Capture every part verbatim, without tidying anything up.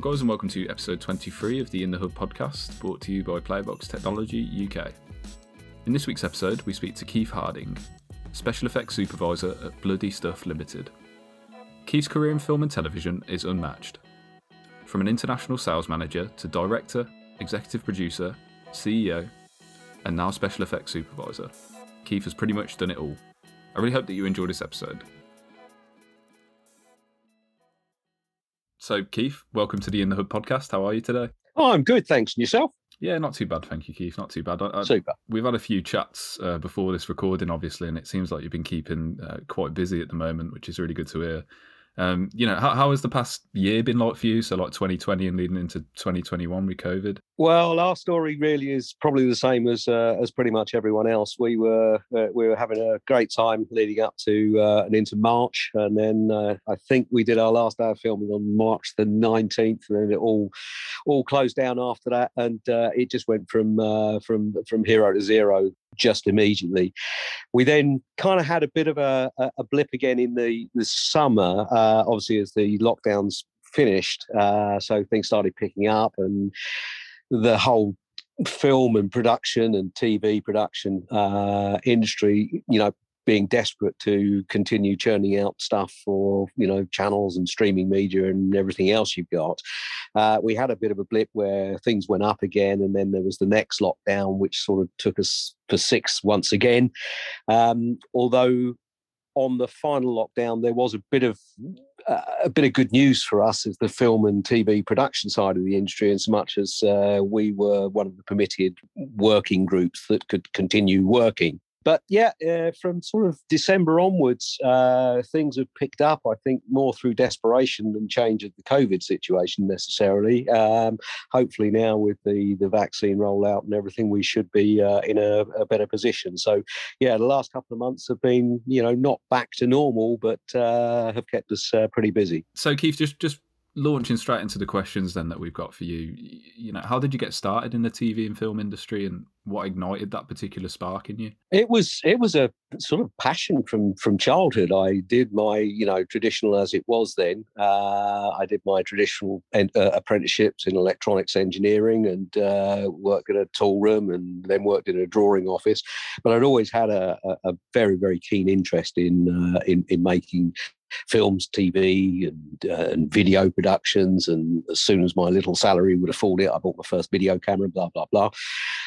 Hi guys and welcome to episode twenty-three of the In The Hub podcast, brought to you by Playbox Technology U K. In this week's episode we speak to Keith Harding, Special Effects Supervisor at Bloody Stuff Limited. Keith's career in film and television is unmatched. From an international sales manager to director, executive producer, C E O and now Special Effects Supervisor, Keith has pretty much done it all. I really hope that you enjoyed this episode. So, Keith, welcome to the In The Hub podcast. How are you today? Oh, I'm good, thanks. And yourself? Yeah, not too bad, thank you, Keith. Not too bad. I, I, Super. We've had a few chats uh, before this recording, obviously, and it seems like you've been keeping uh, quite busy at the moment, which is really good to hear. Um, you know, how, how has the past year been like for you? So, like twenty twenty and leading into twenty twenty-one with COVID? Well, our story really is probably the same as uh, as pretty much everyone else. We were uh, we were having a great time leading up to uh, and into March, and then uh, I think we did our last day of filming on March the nineteenth, and then it all all closed down after that, and uh, it just went from uh, from from hero to zero just immediately. We then kind of had a bit of a, a blip again in the, the summer, uh, obviously as the lockdowns finished, uh, so things started picking up, and the whole film and production and T V production uh, industry, you know, being desperate to continue churning out stuff for, you know, channels and streaming media and everything else you've got. Uh, we had a bit of a blip where things went up again, and then there was the next lockdown, which sort of took us for six once again. Um, although on the final lockdown, there was a bit of uh, a bit of good news for us as the film and T V production side of the industry, as much as uh, we were one of the permitted working groups that could continue working. But yeah, uh, from sort of December onwards, uh, things have picked up, I think, more through desperation than change of the COVID situation necessarily. Um, hopefully now with the, the vaccine rollout and everything, we should be uh, in a, a better position. So yeah, the last couple of months have been, you know, not back to normal, but uh, have kept us uh, pretty busy. So Keith, just just launching straight into the questions then that we've got for you, you know, how did you get started in the T V and film industry, and what ignited that particular spark in you? It was it was a sort of passion from from childhood. I did my, you know, traditional, as it was then, uh, I did my traditional en- uh, apprenticeships in electronics engineering, and uh, worked at a tool room, and then worked in a drawing office. But I'd always had a, a, a very, very keen interest in uh, in, in making films, T V and, uh, and video productions. And as soon as my little salary would afford it, I bought my first video camera, blah, blah, blah.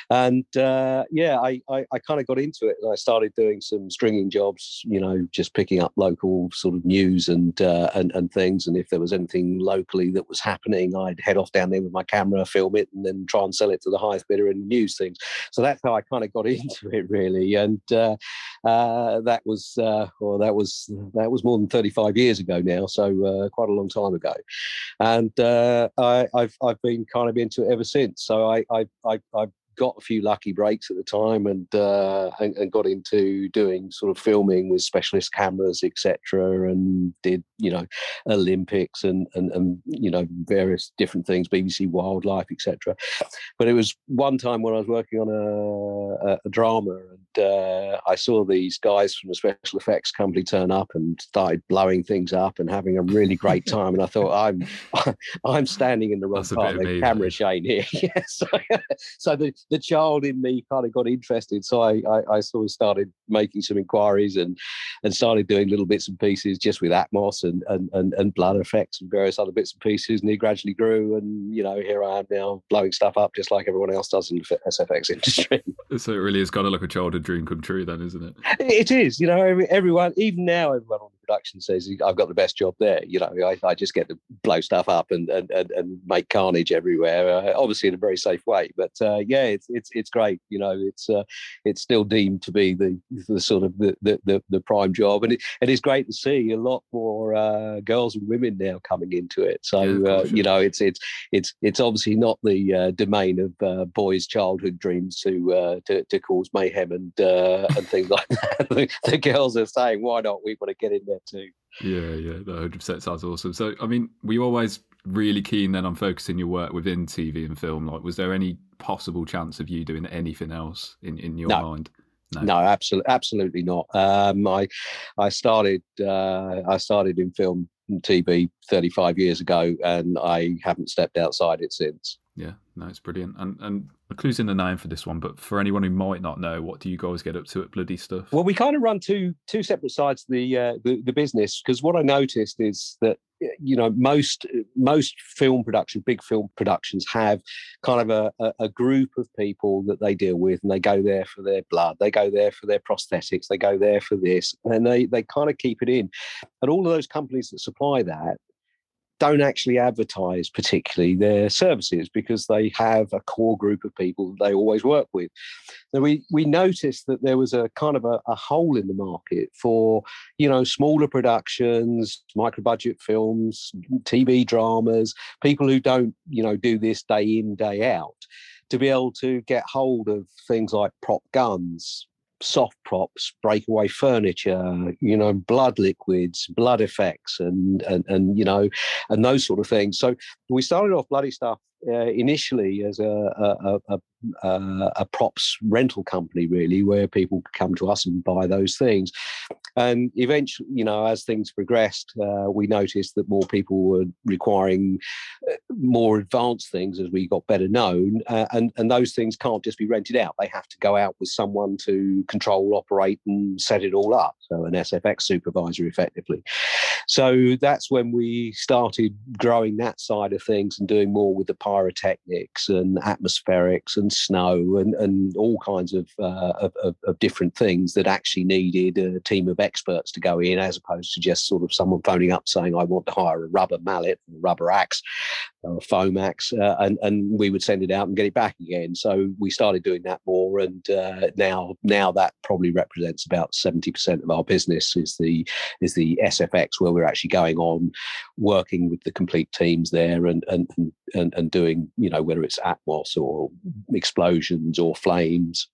And uh, yeah, I, I, I kind of got into it, and I started doing some stringing jobs, you know, just picking up local sort of news and, uh, and and things. And if there was anything locally that was happening, I'd head off down there with my camera, film it, and then try and sell it to the highest bidder in news things. So that's how I kind of got into it, really. And uh, uh, that was, uh, well, that was that was more than thirty-five years ago now, so uh, quite a long time ago. And uh, I, I've I've been kind of into it ever since. So I I I. I got a few lucky breaks at the time, and, uh, and and got into doing sort of filming with specialist cameras, et cetera, and did, you know, Olympics and and and you know, various different things, B B C Wildlife, et cetera. But it was one time when I was working on a, a, a drama, and uh, I saw these guys from the special effects company turn up and started blowing things up and having a really great time. And I thought, I'm I'm standing in the wrong That's part of the amazing. camera shade here. Yeah, so, so the The child in me kind of got interested, so I, I, I sort of started making some inquiries and and started doing little bits and pieces just with Atmos and and and, and blood effects and various other bits and pieces, and it gradually grew, and you know, here I am now blowing stuff up just like everyone else does in the S F X industry. So it really is kind of like a childhood dream come true then, isn't it? It is, you know, every, everyone, even now, everyone on the production says I've got the best job there. You know, I, I just get to blow stuff up and and, and, and make carnage everywhere, uh, obviously in a very safe way, but uh, yeah, it's it's it's great, you know. It's uh, it's still deemed to be the the sort of the the, the prime job, and it, and it's great to see a lot more uh, girls and women now coming into it. So yeah, uh, you know, it's it's it's it's obviously not the uh, domain of uh, boys' childhood dreams to uh, to, to cause mayhem and uh, and things like that. The, the girls are saying, "Why not? We want to get in there too." Yeah, yeah, one hundred percent sounds awesome. So, I mean, were you always really keen then on focusing your work within T V and film? Like, was there any possible chance of you doing anything else in, in your no. mind? No, no, absolutely, absolutely not. Um, I, I started, uh, I started in film T V thirty-five years ago, and I haven't stepped outside it since. Yeah, no, it's brilliant. And and the clue's in the name for this one, but for anyone who might not know, what do you guys get up to at Bloody Stuff? Well, we kind of run two two separate sides of the uh, the, the business, because what I noticed is that, you know, most most film production, big film productions, have kind of a, a group of people that they deal with, and they go there for their blood, they go there for their prosthetics, they go there for this, and they they kind of keep it in. And all of those companies that supply that don't actually advertise particularly their services, because they have a core group of people that they always work with. So we we noticed that there was a kind of a, a hole in the market for, you know, smaller productions, micro-budget films, T V dramas, people who don't, you know, do this day in, day out, to be able to get hold of things like prop guns, soft props, breakaway furniture, you know, blood liquids, blood effects, and and and you know, and those sort of things. So we started off Bloody Stuff uh, initially as a a, a a a props rental company, really, where people could come to us and buy those things. And eventually, you know, as things progressed, uh, we noticed that more people were requiring more advanced things as we got better known. Uh, and, and those things can't just be rented out. They have to go out with someone to control, operate, and set it all up. So an S F X supervisor, effectively. So that's when we started growing that side of things and doing more with the pyrotechnics and atmospherics and snow and, and all kinds of, uh, of, of different things that actually needed a team of experts to go in, as opposed to just sort of someone phoning up saying, I want to hire a rubber mallet, a rubber axe, or a foam axe, uh, and, and we would send it out and get it back again. So we started doing that more, and uh, now now that probably represents about seventy percent of our business is the is the S F X, where we're actually going on, working with the complete teams there and and and, and doing, you know, whether it's Atmos or explosions or flames,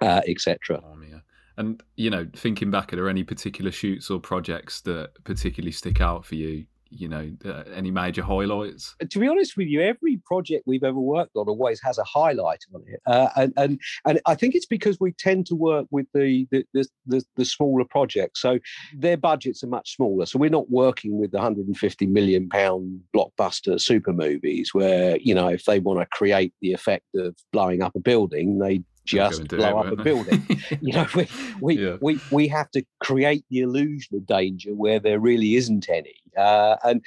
uh, et cetera. Oh, yeah. And, you know, thinking back, are there any particular shoots or projects that particularly stick out for you? You know, uh, any major highlights? To be honest with you, every project we've ever worked on always has a highlight on it, uh, and and and I think it's because we tend to work with the the, the the the smaller projects, so their budgets are much smaller. So we're not working with the one hundred fifty million pound blockbuster super movies, where, you know, if they want to create the effect of blowing up a building, they just blow it, up a building. You know, we we, yeah. we we have to create the illusion of danger where there really isn't any, uh, and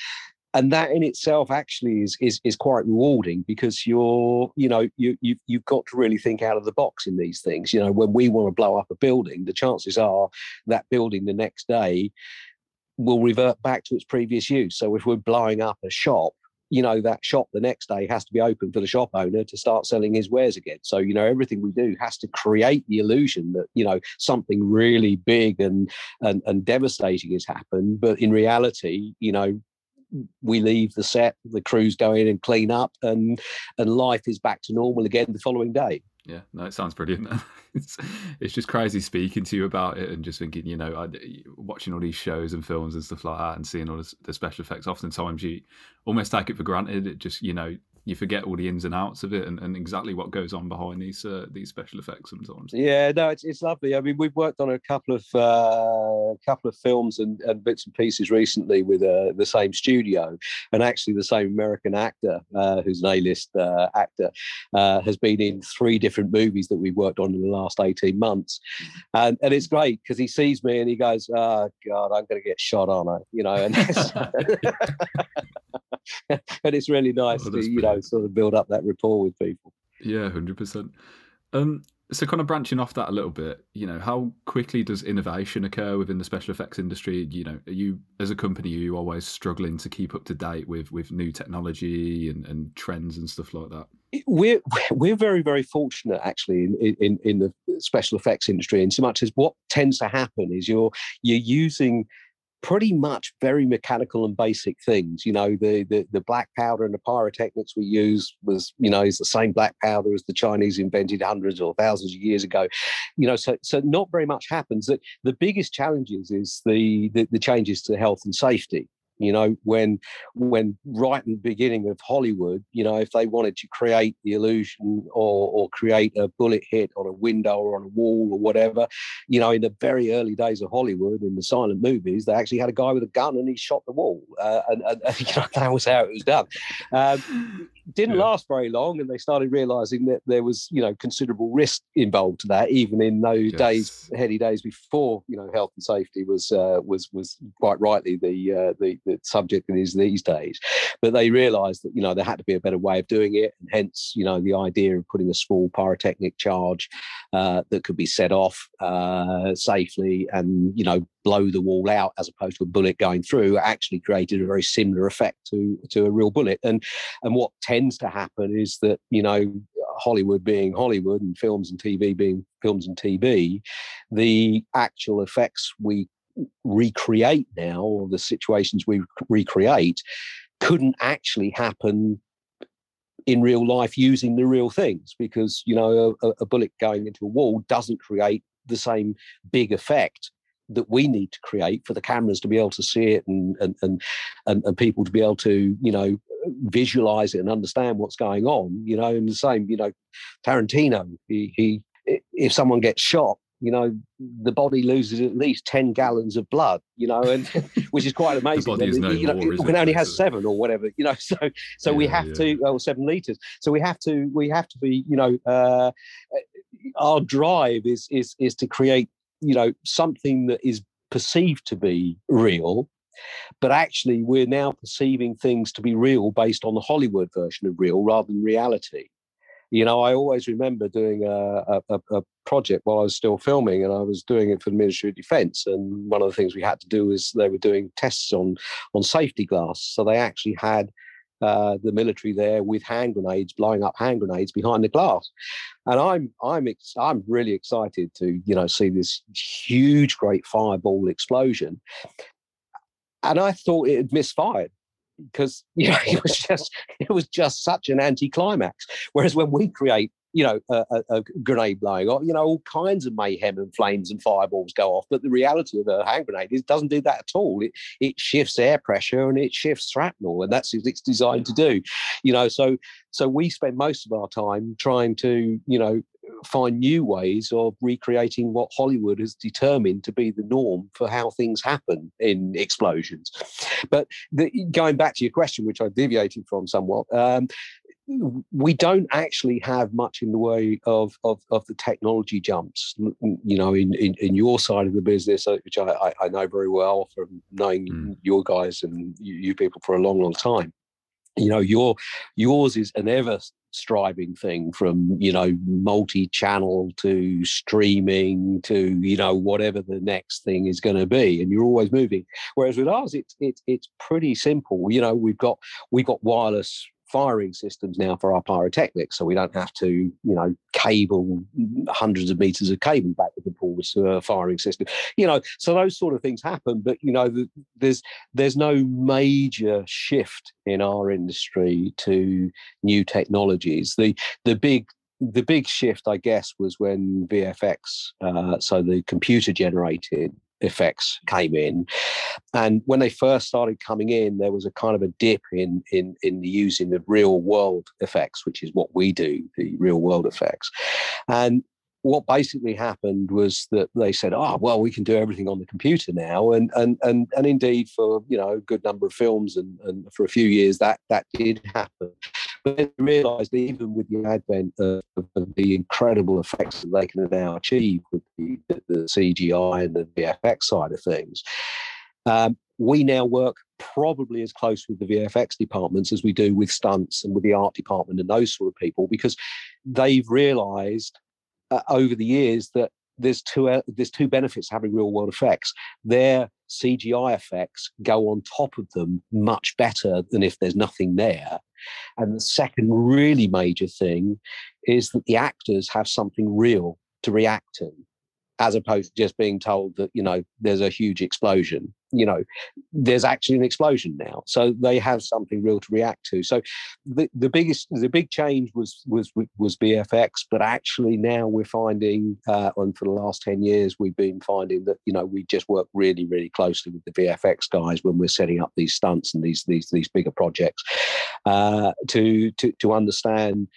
and that in itself actually is is is quite rewarding, because you're you know you you you've got to really think out of the box in these things. You know, when we want to blow up a building, the chances are that building the next day will revert back to its previous use. So if we're blowing up a shop, you know, that shop the next day has to be open for the shop owner to start selling his wares again. So, you know, everything we do has to create the illusion that, you know, something really big and and, and devastating has happened. But in reality, you know, we leave the set, the crews go in and clean up, and and life is back to normal again the following day. Yeah, no, it sounds brilliant. It's it's just crazy speaking to you about it, and just thinking, you know, I, watching all these shows and films and stuff like that, and seeing all this, the special effects. Oftentimes, you almost take it for granted. It just, you know, you forget all the ins and outs of it, and, and exactly what goes on behind these uh, these special effects sometimes. Yeah, no, it's it's lovely. I mean, we've worked on a couple of uh, couple of films and, and bits and pieces recently with uh, the same studio, and actually the same American actor, uh, who's an A-list uh, actor, uh, has been in three different. different movies that we've worked on in the last eighteen months, and and it's great because he sees me and he goes, oh god, I'm gonna get shot, aren't I? You know, and that's, and it's really nice oh, to brilliant. You know, sort of build up that rapport with people. Yeah, one hundred percent. um So kind of branching off that a little bit, you know, how quickly does innovation occur within the special effects industry? You know, are you, as a company, are you always struggling to keep up to date with with new technology and, and trends and stuff like that? We're we're very, very fortunate, actually, in, in, in the special effects industry, in so much as what tends to happen is you're you're using pretty much very mechanical and basic things. You know, the, the the black powder and the pyrotechnics we use was, you know, is the same black powder as the Chinese invented hundreds or thousands of years ago. You know, so so not very much happens. The biggest challenges is the the, the changes to health and safety. You know, when when right in the beginning of Hollywood, you know, if they wanted to create the illusion or or create a bullet hit on a window or on a wall or whatever, you know, in the very early days of Hollywood, in the silent movies, they actually had a guy with a gun and he shot the wall. Uh, and and, and you know, that was how it was done. Um, didn't yeah. last very long, and they started realising that there was, you know, considerable risk involved to that, even in those yes. days, heady days before, you know, health and safety was uh, was was quite rightly the uh, the, the subject it is these days. But they realised that, you know, there had to be a better way of doing it, and hence, you know, the idea of putting a small pyrotechnic charge uh, that could be set off uh, safely and, you know, blow the wall out as opposed to a bullet going through actually created a very similar effect to to a real bullet. And and what tends to happen is that, you know, Hollywood being Hollywood and films and T V being films and T V, the actual effects we recreate now, or the situations we recreate, couldn't actually happen in real life using the real things, because, you know, a, a bullet going into a wall doesn't create the same big effect that we need to create for the cameras to be able to see it and and and and, and people to be able to, you know, visualize it and understand what's going on. You know, and the same, you know, Tarantino, he, he if someone gets shot, you know, the body loses at least ten gallons of blood, you know, and which is quite amazing. The body is no you know, more, it is it? Only has seven or whatever, you know, so so yeah, we have yeah. to, or well, seven litres. So we have to, we have to be, you know, uh, our drive is is is to create, you know, something that is perceived to be real, but actually we're now perceiving things to be real based on the Hollywood version of real rather than reality. You know, I always remember doing a, a, a project while I was still filming, and I was doing it for the Ministry of Defence. And one of the things we had to do was they were doing tests on on safety glass. So they actually had uh, the military there with hand grenades, blowing up hand grenades behind the glass. And I'm I'm ex- I'm really excited to, you know, see this huge, great fireball explosion. And I thought it had misfired, because, you know, it was just it was just such an anticlimax. Whereas when we create, you know, a, a, a grenade blowing up, you know, all kinds of mayhem and flames and fireballs go off. But the reality of a hand grenade is it doesn't do that at all. It it shifts air pressure and it shifts shrapnel, and that's what it's designed to do. You know, so so we spend most of our time trying to, you know, find new ways of recreating what Hollywood has determined to be the norm for how things happen in explosions. But the, going back to your question, which I deviated from somewhat, um, we don't actually have much in the way of of, of the technology jumps, you know, in, in, in your side of the business, which I, I know very well from knowing mm. your guys and you people for a long, long time. You know, your yours is an ever striving thing, from, you know, multi-channel to streaming to, you know, whatever the next thing is going to be, and you're always moving. Whereas with ours, it's it's it's pretty simple. You know, we've got we've got wireless firing systems now for our pyrotechnics, so we don't have to, you know, cable hundreds of meters of cable backwards and forwards to a firing system. You know, so those sort of things happen, but, you know, there's there's no major shift in our industry to new technologies. The the big the big shift, I guess, was when V F X, uh, so the computer generated effects, came in. And when they first started coming in, there was a kind of a dip in in in the using of real world effects, which is what we do, the real world effects. And what basically happened was that they said, oh, well, we can do everything on the computer now. And and and and indeed, for, you know, a good number of films and, and for a few years, that that did happen. But they realised, even with the advent of, of the incredible effects that they can now achieve with the, the, the C G I and the V F X side of things, um, we now work probably as close with the V F X departments as we do with stunts and with the art department and those sort of people, because they've realised uh, over the years that there's two uh, there's two benefits having real world effects. Their C G I effects go on top of them much better than if there's nothing there. And the second really major thing is that the actors have something real to react to, as opposed to just being told that, you know, there's a huge explosion you know, there's actually an explosion now. So they have something real to react to. So the, the biggest, the big change was was was B F X, but actually now we're finding, uh, and for the last ten years, we've been finding that, you know, we just work really, really closely with the V F X guys when we're setting up these stunts and these these these bigger projects, uh, to to to understand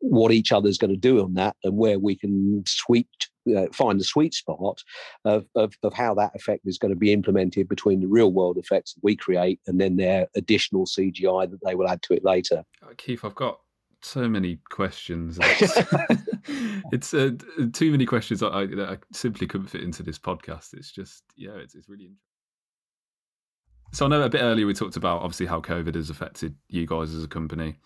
what each other's going to do on that and where we can sweep. Uh, find the sweet spot of, of of how that effect is going to be implemented between the real world effects that we create and then their additional C G I that they will add to it later. Uh, Keith, I've got so many questions. It's uh, too many questions that I, that I simply couldn't fit into this podcast. It's just, yeah, it's, it's really interesting. So I know a bit earlier we talked about obviously how COVID has affected you guys as a company,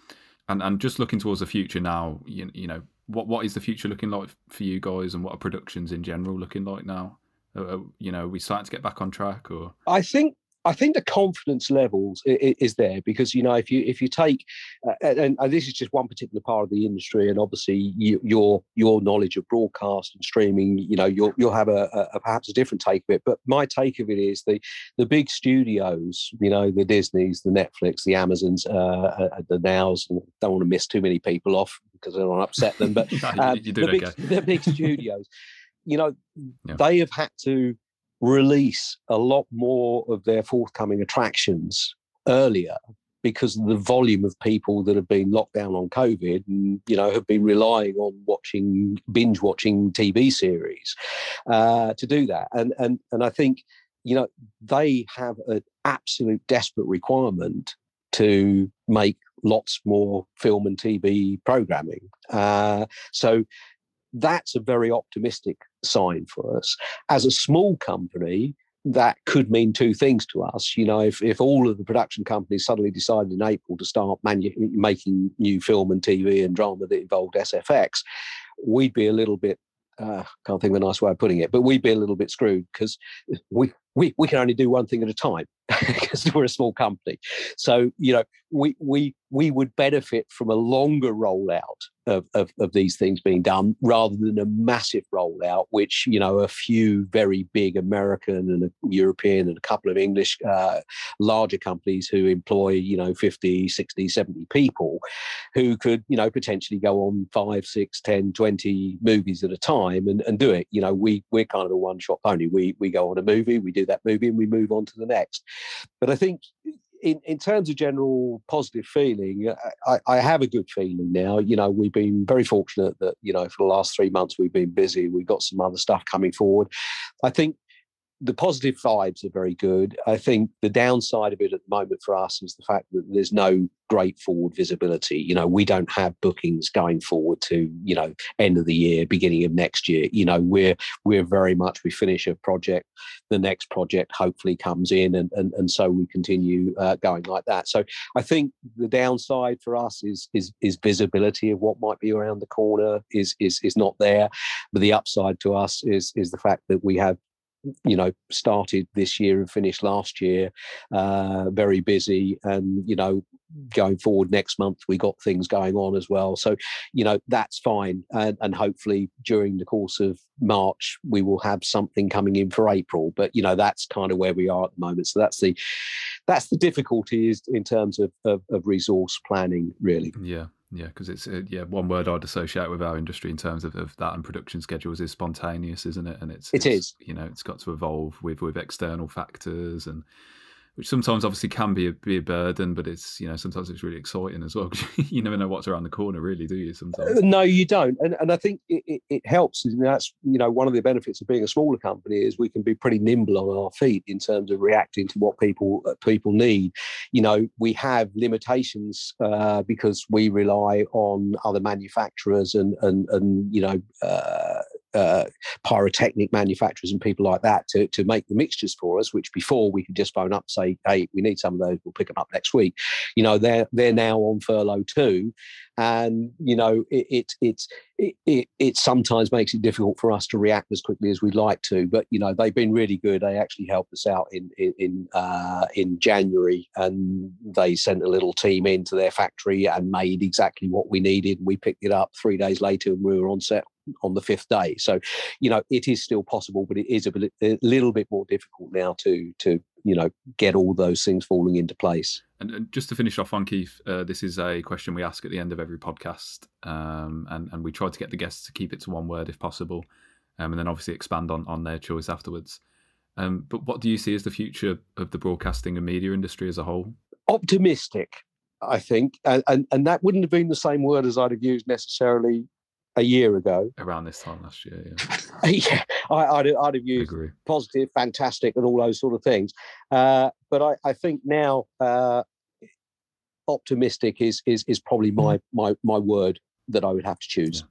and and just looking towards the future now, you, you know, What what is the future looking like for you guys, and what are productions in general looking like now? Uh, you know, are we starting to get back on track, or? I think I think the confidence levels is, is there because, you know, if you if you take uh, and, and this is just one particular part of the industry, and obviously you, your your knowledge of broadcast and streaming, you know, you'll you'll have a, a, a perhaps a different take of it. But my take of it is the the big studios, you know, the Disneys, the Netflix, the Amazons, uh, the Nows. And don't want to miss too many people off, because I don't want to upset them, but um, you do the, big, the big studios, you know, yeah. They have had to release a lot more of their forthcoming attractions earlier because of the volume of people that have been locked down on COVID and, you know, have been relying on watching, binge watching T V series uh, to do that. And, and, and I think, you know, they have an absolute desperate requirement to make lots more film and T V programming. Uh, so that's a very optimistic sign for us. As a small company, that could mean two things to us. You know, if, if all of the production companies suddenly decided in April to start manu- making new film and T V and drama that involved S F X, we'd be a little bit, uh, can't think of a nice way of putting it, but we'd be a little bit screwed because we, we, we can only do one thing at a time. Because we're a small company, so you know we we we would benefit from a longer rollout of, of of these things being done rather than a massive rollout, which you know a few very big American and a European and a couple of English uh, larger companies who employ you know fifty, sixty, seventy people who could you know potentially go on five, six, ten, twenty movies at a time and, and do it. You know we we're kind of a one shot pony. We we go on a movie, we do that movie, and we move on to the next. But I think in, in terms of general positive feeling, I, I have a good feeling now. You know, we've been very fortunate that, you know, for the last three months we've been busy. We've got some other stuff coming forward. I think the positive vibes are very good. I think the downside of it at the moment for us is the fact that there's no great forward visibility. You know, we don't have bookings going forward to, you know, end of the year, beginning of next year. You know, we're we're very much, we finish a project, the next project hopefully comes in and and, and so we continue uh, going like that. So I think the downside for us is is is visibility of what might be around the corner is is is not there. But the upside to us is is the fact that we have you know, started this year and finished last year, uh, very busy. And, you know, going forward next month, we got things going on as well. So, you know, that's fine. And, and hopefully during the course of March, we will have something coming in for April. But, you know, that's kind of where we are at the moment. So that's the, that's the difficulty is in terms of, of, of resource planning, really. Yeah. Yeah, because it's uh, yeah one word I'd associate with our industry in terms of, of that and production schedules is spontaneous, isn't it? And it's it it's, is you know it's got to evolve with with external factors, and which sometimes obviously can be a, be a burden, but it's you know sometimes it's really exciting as well. You never know what's around the corner, really, do you? Sometimes no, you don't, and and I think it, it, it helps. And that's you know one of the benefits of being a smaller company is we can be pretty nimble on our feet in terms of reacting to what people uh, people need. You know we have limitations uh, because we rely on other manufacturers and and and you know. Uh, Uh, pyrotechnic manufacturers and people like that to, to make the mixtures for us, which before we could just phone up, say, hey, we need some of those, we'll pick them up next week. You know, they're they're now on furlough too. And, you know, it it, it, it, it it sometimes makes it difficult for us to react as quickly as we'd like to. But, you know, they've been really good. They actually helped us out in in in, uh, in January, and they sent a little team into their factory and made exactly what we needed. We picked it up three days later and we were on set on the fifth day. So, you know, it is still possible, but it is a, bit, a little bit more difficult now to to you know, get all those things falling into place. And, and just to finish off on, Keith, uh, this is a question we ask at the end of every podcast, um, and, and we try to get the guests to keep it to one word if possible, um, and then obviously expand on, on their choice afterwards. Um, but what do you see as the future of the broadcasting and media industry as a whole? Optimistic, I think. And, and, and that wouldn't have been the same word as I'd have used necessarily a year ago. Around this time last year, yeah. yeah, I, I'd, I'd have used positive, fantastic, and all those sort of things. Uh, but I, I think now uh, optimistic is is is probably my, my, my word that I would have to choose. Yeah.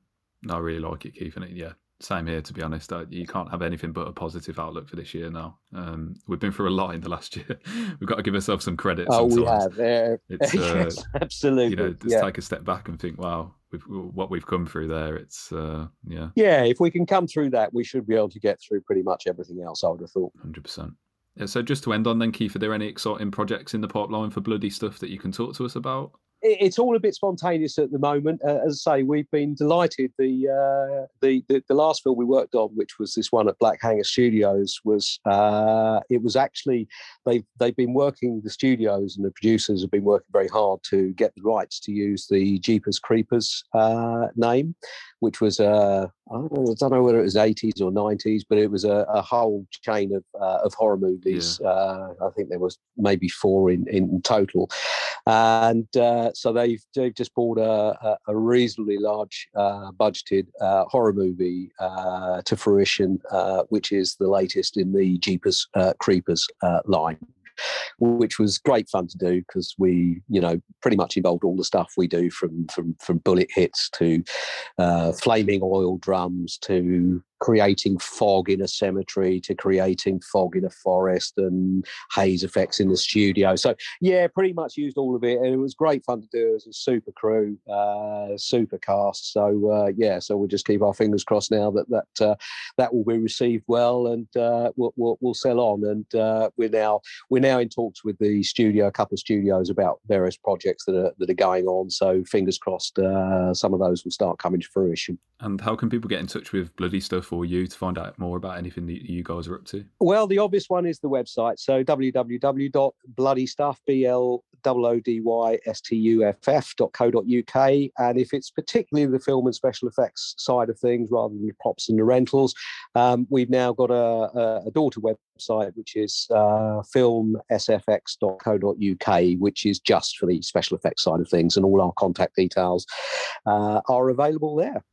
No, I really like it, Keith. And it, yeah, same here, to be honest. I, you can't have anything but a positive outlook for this year now. Um, we've been through a lot in the last year. We've got to give ourselves some credit. Oh, sometimes. We have. Uh, it's, uh, yes, absolutely. You know, just yeah. take a step back and think, wow, We've, what we've come through there, it's uh, yeah. Yeah, if we can come through that, we should be able to get through pretty much everything else, I would have thought. one hundred percent. Yeah, so just to end on then, Keith, are there any exciting projects in the pipeline for Bloody Stuff that you can talk to us about? It's all a bit spontaneous at the moment. Uh, as I say, we've been delighted. The, uh, the the the last film we worked on, which was this one at Black Hangar Studios, was uh, it was actually they've they've been working. The studios and the producers have been working very hard to get the rights to use the Jeepers Creepers uh, name, which was uh, I don't know, I don't know whether it was eighties or nineties, but it was a, a whole chain of uh, of horror movies. Yeah. Uh, I think there was maybe four in in total, and. Uh, So they've, they've just bought a, a reasonably large uh, budgeted uh, horror movie uh, to fruition, uh, which is the latest in the Jeepers uh, Creepers uh, line, which was great fun to do because we, you know, pretty much involved all the stuff we do from from, from bullet hits to uh, flaming oil drums to creating fog in a cemetery to creating fog in a forest and haze effects in the studio. So, yeah, pretty much used all of it. And it was great fun to do as a super crew, uh, super cast. So, uh, yeah, so we'll just keep our fingers crossed now that that, uh, that will be received well and uh, we'll, we'll, we'll sell on. And uh, we're now we're now in talks with the studio, a couple of studios about various projects that are, that are going on. So fingers crossed uh, some of those will start coming to fruition. And how can people get in touch with Bloody Stuff for you to find out more about anything that you guys are up to? Well, the obvious one is the website. So w w w dot bloody stuff dot co dot u k. And if it's particularly the film and special effects side of things rather than the props and the rentals, um, we've now got a, a daughter website, which is uh, film s f x dot co dot u k, which is just for the special effects side of things. And all our contact details uh, are available there.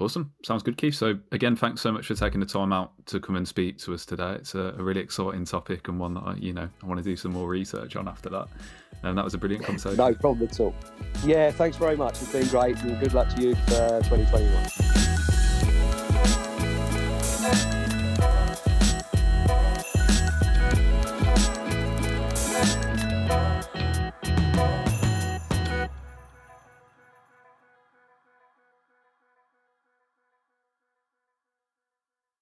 Awesome. Sounds good, Keith. So again, thanks so much for taking the time out to come and speak to us today. It's a, a really exciting topic and one that I, you know, I want to do some more research on after that. And that was a brilliant conversation. No problem at all. Yeah, thanks very much. It's been great and good luck to you for twenty twenty-one.